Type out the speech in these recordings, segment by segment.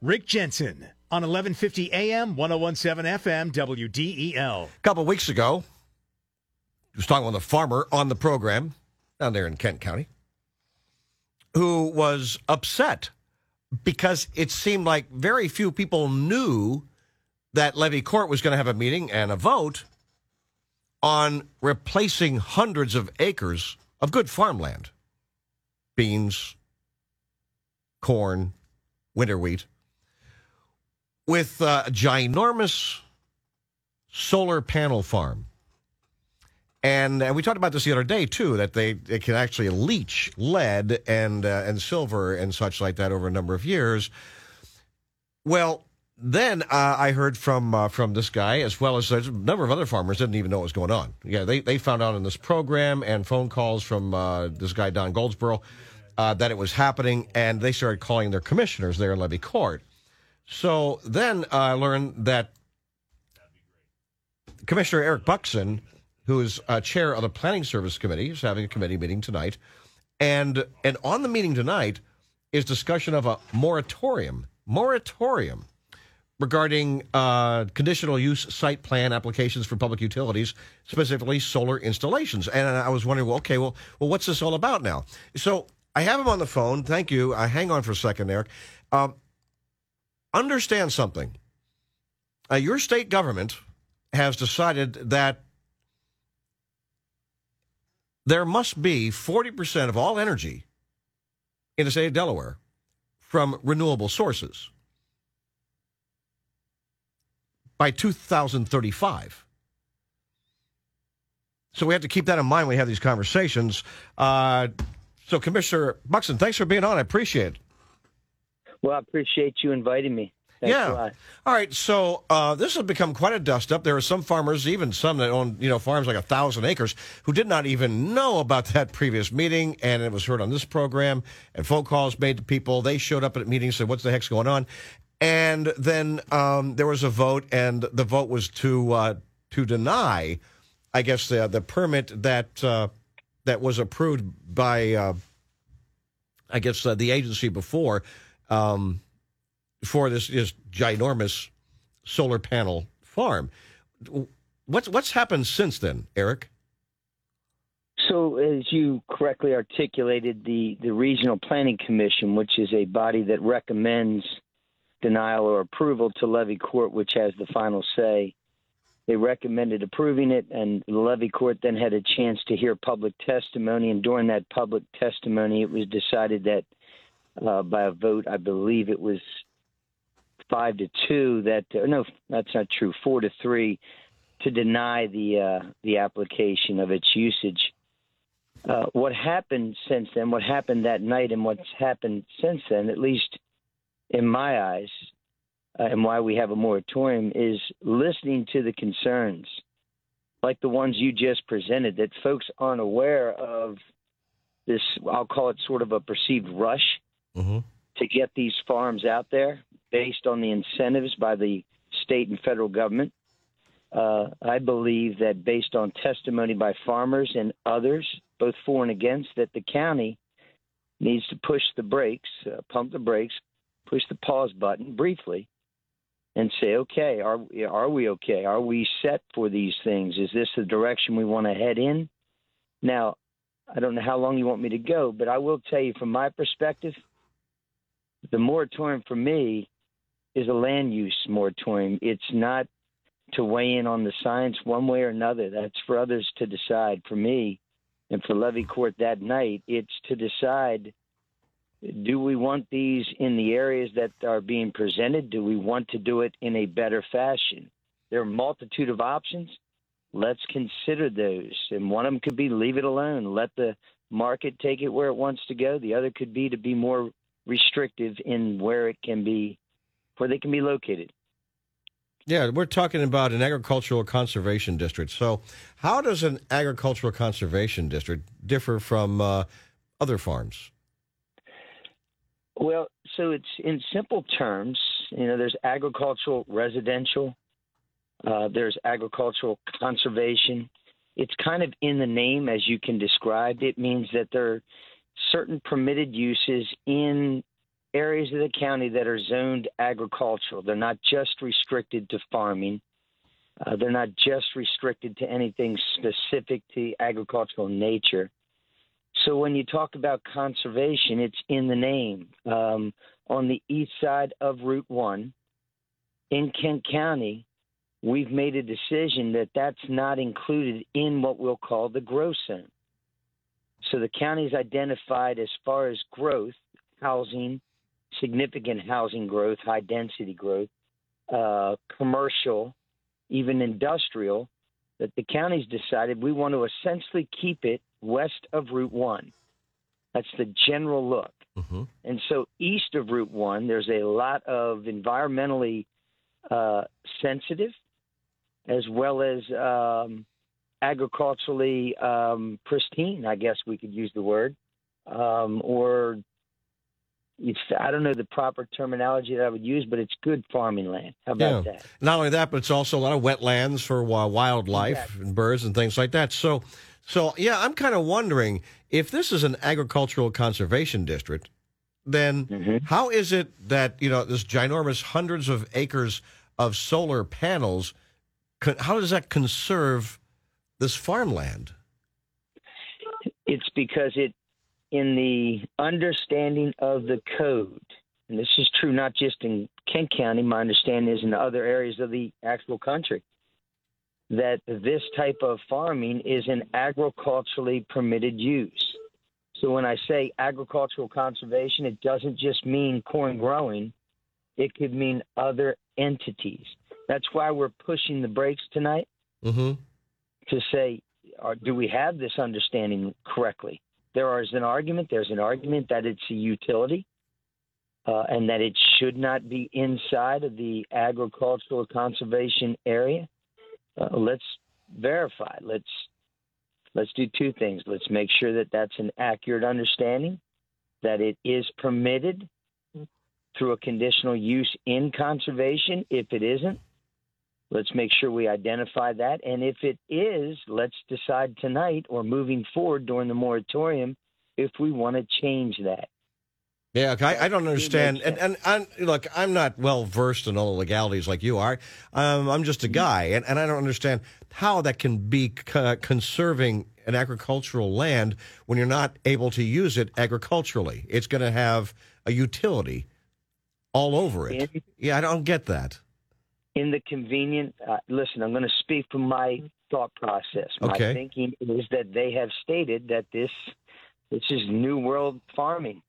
Rick Jensen on 1150 AM, 101.7 FM, WDEL. A couple of weeks ago, I was talking with a farmer on the program down there in Kent County who was upset because it seemed like very few people knew that Levy Court was going to have a meeting and a vote on replacing hundreds of acres of good farmland. Beans, corn, winter wheat, with a ginormous solar panel farm. And we talked about this the other day, too, that it can actually leach lead and silver and such like that over a number of years. Well, then I heard from this guy, as well as a number of other farmers didn't even know what was going on. Yeah, they found out in this program and phone calls from this guy, Don Goldsboro, that it was happening, and they started calling their commissioners there in Levy Court. So then I learned that Commissioner Eric Buckson, who is chair of the Planning Service Committee, is having a committee meeting tonight. And on the meeting tonight is discussion of a moratorium regarding conditional use site plan applications for public utilities, specifically solar installations. And I was wondering, well, what's this all about now? So I have him on the phone. Thank you. Hang on for a second, Eric. Understand something. Your state government has decided that there must be 40% of all energy in the state of Delaware from renewable sources by 2035. So we have to keep that in mind when we have these conversations. So Commissioner Buckson, thanks for being on. I appreciate it. Well, I appreciate you inviting me. Thanks a lot. All right. So this has become quite a dust-up. There are some farmers, even some that own farms like 1,000 acres, who did not even know about that previous meeting, and it was heard on this program, and phone calls made to people. They showed up at meetings, said, "What the heck's going on?" And then there was a vote, and the vote was to deny, I guess, the permit that was approved by, I guess, the agency before for this ginormous solar panel farm. What's happened since then, Eric? So as you correctly articulated, the Regional Planning Commission, which is a body that recommends denial or approval to Levy Court, which has the final say. They recommended approving it, and the Levy Court then had a chance to hear public testimony, and during that public testimony, it was decided that by a vote, I believe it was 5-2, that no, that's not true, 4-3, to deny the application of its usage. What happened since then, what happened that night, and what's happened since then, at least in my eyes, and why we have a moratorium, is listening to the concerns, like the ones you just presented, that folks aren't aware of this, I'll call it sort of a perceived rush to get these farms out there based on the incentives by the state and federal government. I believe that based on testimony by farmers and others, both for and against, that the county needs to push the brakes, pump the brakes, push the pause button briefly and say, okay, are we okay? Are we set for these things? Is this the direction we want to head in? Now, I don't know how long you want me to go, but I will tell you from my perspective, the moratorium for me is a land use moratorium. It's not to weigh in on the science one way or another. That's for others to decide. For me and for Levy Court that night, it's to decide, do we want these in the areas that are being presented? Do we want to do it in a better fashion? There are a multitude of options. Let's consider those. And one of them could be leave it alone. Let the market take it where it wants to go. The other could be to be more restrictive in where it can be, where they can be located. Yeah, we're talking about an agricultural conservation district. So how does an agricultural conservation district differ from other farms? Well, so it's in simple terms, there's agricultural residential, there's agricultural conservation. It's kind of in the name, as you can describe. It means that there are certain permitted uses in areas of the county that are zoned agricultural. They're not just restricted to farming. They're not just restricted to anything specific to agricultural nature. So when you talk about conservation, it's in the name. On the east side of Route 1 in Kent County, we've made a decision that that's not included in what we'll call the growth zone. So the county's identified as far as growth, housing, significant housing growth, high density growth, commercial, even industrial, that the county's decided we want to essentially keep it west of Route 1. That's the general look. Mm-hmm. And so east of Route 1, there's a lot of environmentally sensitive as well as agriculturally pristine, I guess we could use the word, or I don't know the proper terminology that I would use, but it's good farming land. How about that? Not only that, but it's also a lot of wetlands for wildlife and birds and things like that. So yeah, I'm kind of wondering, if this is an agricultural conservation district, then how is it that, you know, this ginormous hundreds of acres of solar panels, how does that conserve this farmland? It's because in the understanding of the code, and this is true not just in Kent County, my understanding is in other areas of the actual country, that this type of farming is an agriculturally permitted use. So when I say agricultural conservation, it doesn't just mean corn growing. It could mean other entities. That's why we're pushing the brakes tonight to say, do we have this understanding correctly? There's an argument that it's a utility and that it should not be inside of the agricultural conservation area. Let's verify. Let's do two things. Let's make sure that that's an accurate understanding, that it is permitted through a conditional use in conservation. If it isn't, let's make sure we identify that. And if it is, let's decide tonight or moving forward during the moratorium if we want to change that. Yeah, I don't understand. And look, I'm not well-versed in all the legalities like you are. I'm just a guy, and I don't understand how that can be conserving an agricultural land when you're not able to use it agriculturally. It's going to have a utility all over it. I don't get that. In the convenient, listen, I'm going to speak from my thought process. My thinking is that they have stated that this is New World farming.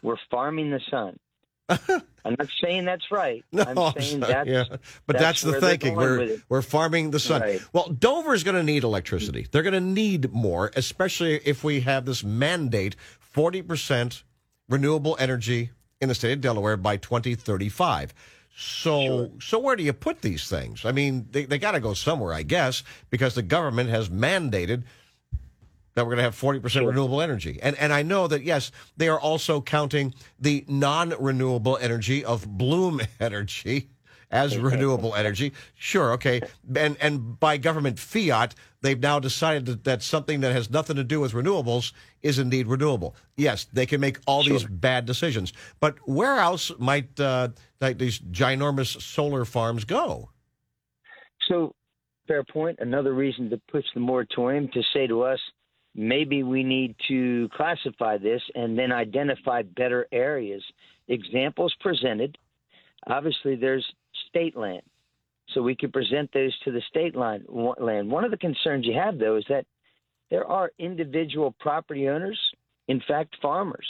We're farming the sun. I'm not saying that's right. No, I'm saying that's... Yeah. But that's the thinking. We're farming the sun. Right. Well, Dover's going to need electricity. They're going to need more, especially if we have this mandate, 40% renewable energy in the state of Delaware by 2035. So where do you put these things? I mean, they got to go somewhere, I guess, because the government has mandated that we're going to have 40% renewable energy. And I know that, yes, they are also counting the non-renewable energy of Bloom Energy as renewable energy. Sure, okay. And by government fiat, they've now decided that something that has nothing to do with renewables is indeed renewable. Yes, they can make all these bad decisions. But where else might these ginormous solar farms go? So, fair point. Another reason to push the moratorium to say to us, maybe we need to classify this and then identify better areas. Examples presented. Obviously, there's state land. So we could present those to the state land. One of the concerns you have, though, is that there are individual property owners, in fact, farmers,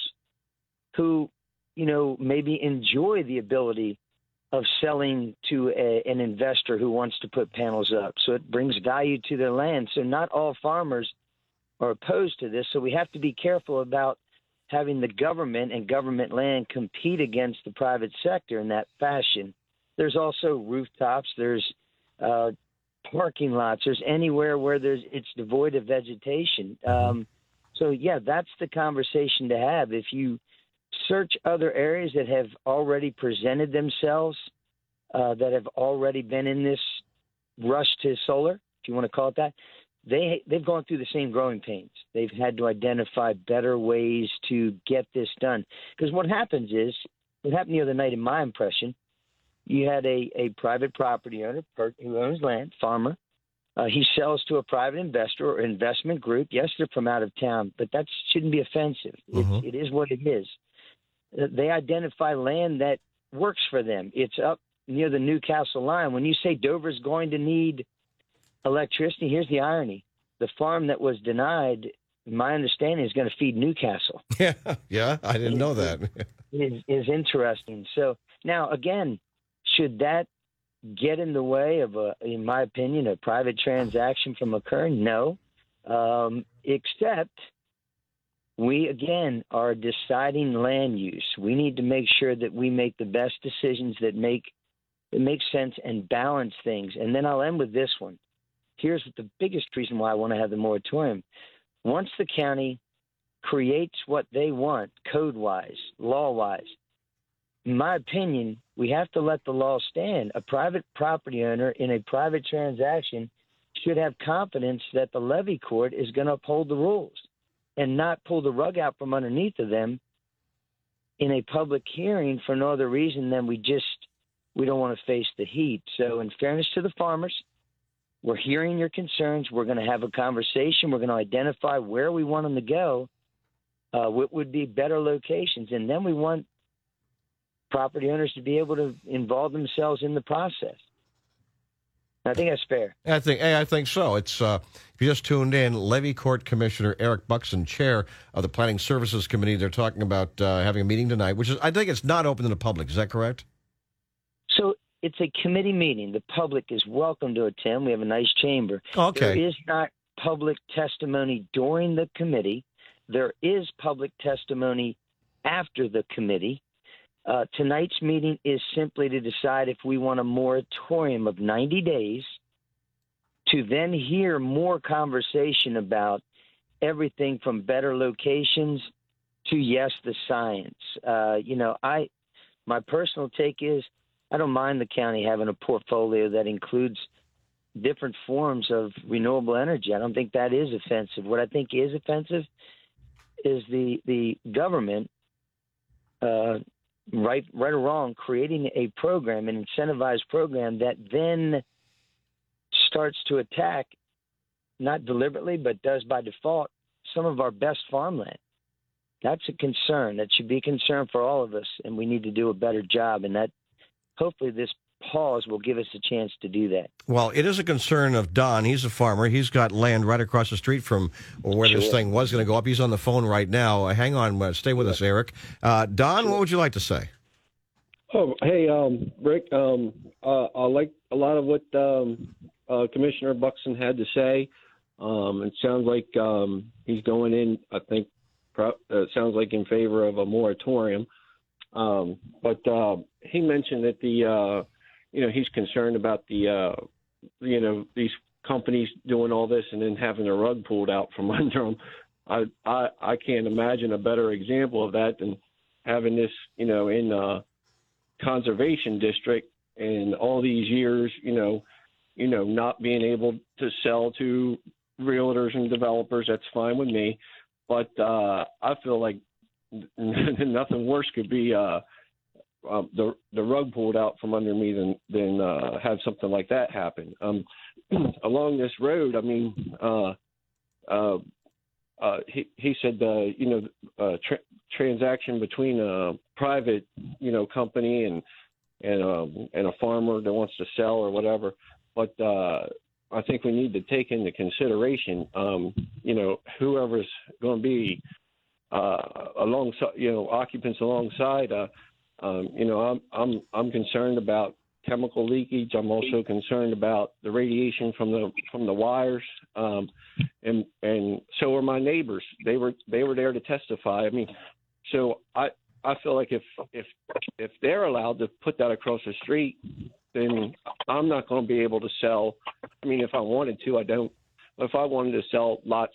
who, maybe enjoy the ability of selling to an investor who wants to put panels up. So it brings value to their land. So not all farmers are opposed to this, so we have to be careful about having the government and government land compete against the private sector in that fashion. There's also rooftops, there's parking lots, there's anywhere where it's devoid of vegetation. So yeah, that's the conversation to have. If you search other areas that have already presented themselves, that have already been in this rush to solar, if you want to call it that, They've gone through the same growing pains. They've had to identify better ways to get this done. Because what happens is What happened the other night, in my impression, you had a private property owner who owns land, farmer. He sells to a private investor or investment group. Yes, they're from out of town, but that shouldn't be offensive. Mm-hmm. It is what it is. They identify land that works for them. It's up near the Newcastle line. When you say Dover's going to need electricity, here's the irony. The farm that was denied, my understanding, is going to feed Newcastle. Yeah, I didn't know that. It is interesting. So now, again, should that get in the way of, in my opinion, a private transaction from occurring? No, except we, again, are deciding land use. We need to make sure that we make the best decisions that make sense and balance things. And then I'll end with this one. Here's the biggest reason why I want to have the moratorium. Once the county creates what they want, code-wise, law-wise, in my opinion, we have to let the law stand. A private property owner in a private transaction should have confidence that the levy court is going to uphold the rules and not pull the rug out from underneath of them in a public hearing for no other reason than we don't want to face the heat. So in fairness to the farmers, we're hearing your concerns. We're going to have a conversation. We're going to identify where we want them to go, what would be better locations. And then we want property owners to be able to involve themselves in the process. I think that's fair. I think so. It's if you just tuned in, Levy Court Commissioner Eric Buckson, chair of the Planning Services Committee, they're talking about having a meeting tonight, which is, I think it's not open to the public. Is that correct? So it's a committee meeting. The public is welcome to attend. We have a nice chamber. Okay. There is not public testimony during the committee. There is public testimony after the committee. Tonight's meeting is simply to decide if we want a moratorium of 90 days to then hear more conversation about everything from better locations to, yes, the science. My personal take is I don't mind the county having a portfolio that includes different forms of renewable energy. I don't think that is offensive. What I think is offensive is the government, right or wrong, creating a program, an incentivized program, that then starts to attack, not deliberately, but does by default, some of our best farmland. That's a concern. That should be a concern for all of us, and we need to do a better job, and that hopefully this pause will give us a chance to do that. Well, it is a concern of Don. He's a farmer. He's got land right across the street from where this thing was going to go up. He's on the phone right now. Hang on. Stay with us, Eric. Don, what would you like to say? Oh, hey, Rick. I like a lot of what Commissioner Buckson had to say. It sounds like he's going in, I think, it sounds like in favor of a moratorium. But he mentioned that he's concerned about these companies doing all this and then having the rug pulled out from under them. I can't imagine a better example of that than having this, in a conservation district and all these years, not being able to sell to realtors and developers. That's fine with me. But I feel like nothing worse could be the rug pulled out from under me than have something like that happen. Along this road, I mean, he said, transaction between a private, company and a farmer that wants to sell or whatever. But I think we need to take into consideration, whoever's going to be alongside, occupants alongside. I'm concerned about chemical leakage. I'm also concerned about the radiation from the wires, and so are my neighbors. They were there to testify. I mean, so I feel like if they're allowed to put that across the street, then I'm not going to be able to sell. I mean, if I wanted to, I don't. If I wanted to sell lots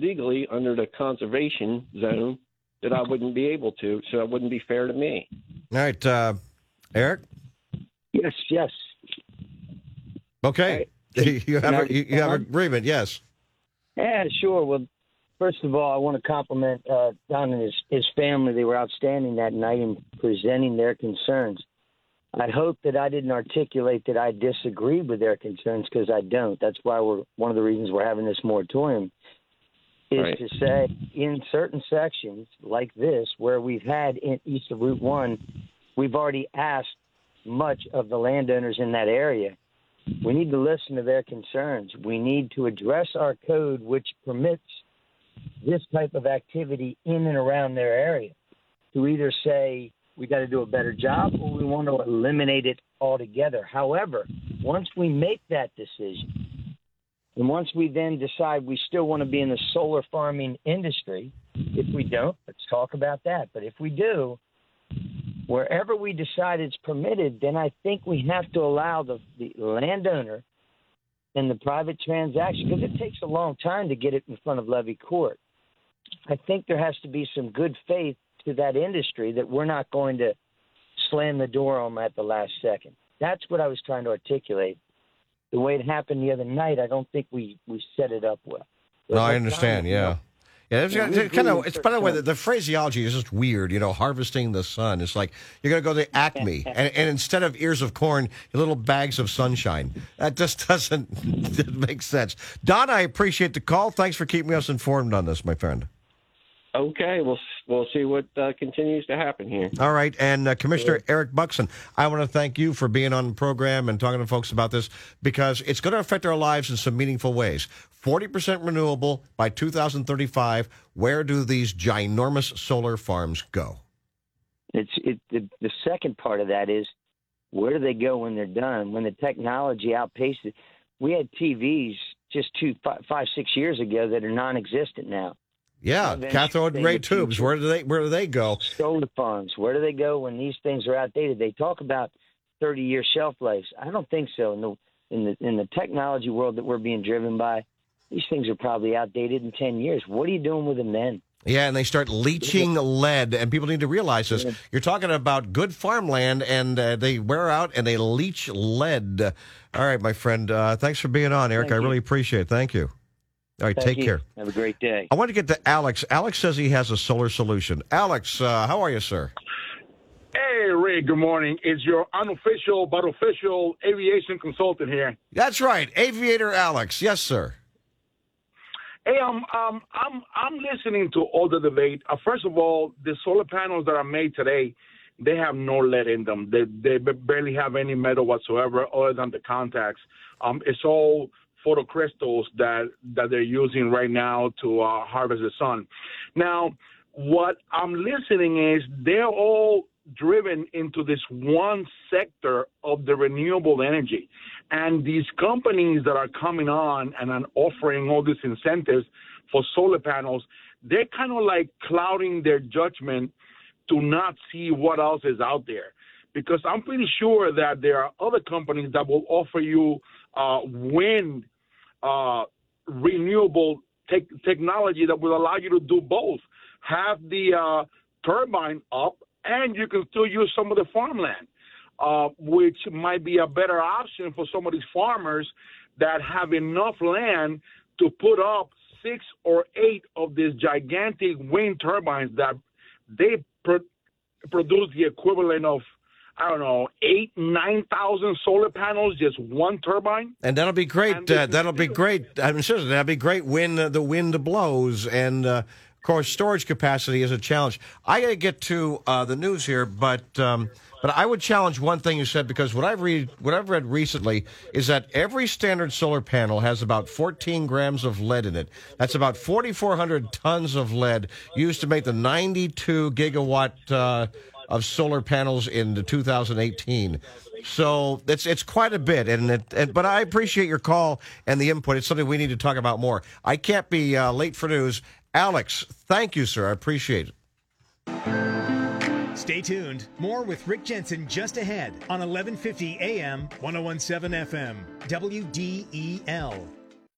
legally under the conservation zone, that I wouldn't be able to, so it wouldn't be fair to me. All right, Eric? Yes. Okay. Right. You have an agreement, yes. Yeah, sure. Well, First of all, I want to compliment Don and his family. They were outstanding that night in presenting their concerns. I hope that I didn't articulate that I disagreed with their concerns, because I don't. That's why one of the reasons we're having this moratorium is to say in certain sections like this, where we've had in east of Route 1, we've already asked much of the landowners in that area. We need to listen to their concerns. We need to address our code, which permits this type of activity in and around their area, to either say, we got to do a better job, or we want to eliminate it altogether. However, once we make that decision, and once we then decide we still want to be in the solar farming industry, if we don't, let's talk about that. But if we do, wherever we decide it's permitted, then I think we have to allow the landowner and the private transaction, because it takes a long time to get it in front of Levy Court. I think there has to be some good faith to that industry that we're not going to slam the door on them at the last second. That's what I was trying to articulate. The way it happened the other night, I don't think we set it up well. No, I understand, yeah. Yeah, it's kind of. It's, by the way, the phraseology is just weird. You know, harvesting the sun. It's like you're going to go to Acme, and instead of ears of corn, little bags of sunshine. That just doesn't make sense. Don, I appreciate the call. Thanks for keeping us informed on this, my friend. Okay, we'll see what continues to happen here. All right, and Commissioner Eric Buckson, I want to thank you for being on the program and talking to folks about this, because it's going to affect our lives in some meaningful ways. 40% renewable by 2035. Where do these ginormous solar farms go? The second part of that is, where do they go when they're done, when the technology outpaces? We had TVs just 5, 6 years ago that are non-existent now. Yeah, cathode ray tubes. Where do they go? Solar farms. Where do they go when these things are outdated? They talk about 30-year shelf lives. I don't think so. In the technology world that we're being driven by, these things are probably outdated in 10 years. What are you doing with them then? Yeah, and they start leaching lead, and people need to realize this. You're talking about good farmland, and they wear out, and they leach lead. All right, my friend, thanks for being on, Eric. I really appreciate it. Thank you. All right, take care. Have a great day. I want to get to Alex. Alex says he has a solar solution. Alex, how are you, sir? Hey, Ray, good morning. It's your unofficial but official aviation consultant here. That's right, Aviator Alex. Yes, sir. Hey, I'm listening to all the debate. First of all, the solar panels that are made today, they have no lead in them. They barely have any metal whatsoever other than the contacts. It's all photocrystals that they're using right now to harvest the sun. Now, what I'm listening is they're all driven into this one sector of the renewable energy. And these companies that are coming on and are offering all these incentives for solar panels, they're kind of like clouding their judgment to not see what else is out there. Because I'm pretty sure that there are other companies that will offer you wind renewable technology that will allow you to do both. Have the turbine up, and you can still use some of the farmland, which might be a better option for some of these farmers that have enough land to put up 6 or 8 of these gigantic wind turbines that they produce the equivalent of, I don't know, 8,000 to 9,000 solar panels, just one turbine, and that'll be great. That'll be great. I mean, seriously, that'll be great when the wind blows. And of course, storage capacity is a challenge. I got to get to the news here, but I would challenge one thing you said, because what I've read recently is that every standard solar panel has about 14 grams of lead in it. That's about 4,400 tons of lead used to make the 92 gigawatt. Of solar panels in 2018, so it's quite a bit. But I appreciate your call and the input. It's something we need to talk about more. I can't be late for news. Alex, thank you, sir. I appreciate it. Stay tuned. More with Rick Jensen just ahead on 1150 AM, 101.7 FM, WDEL.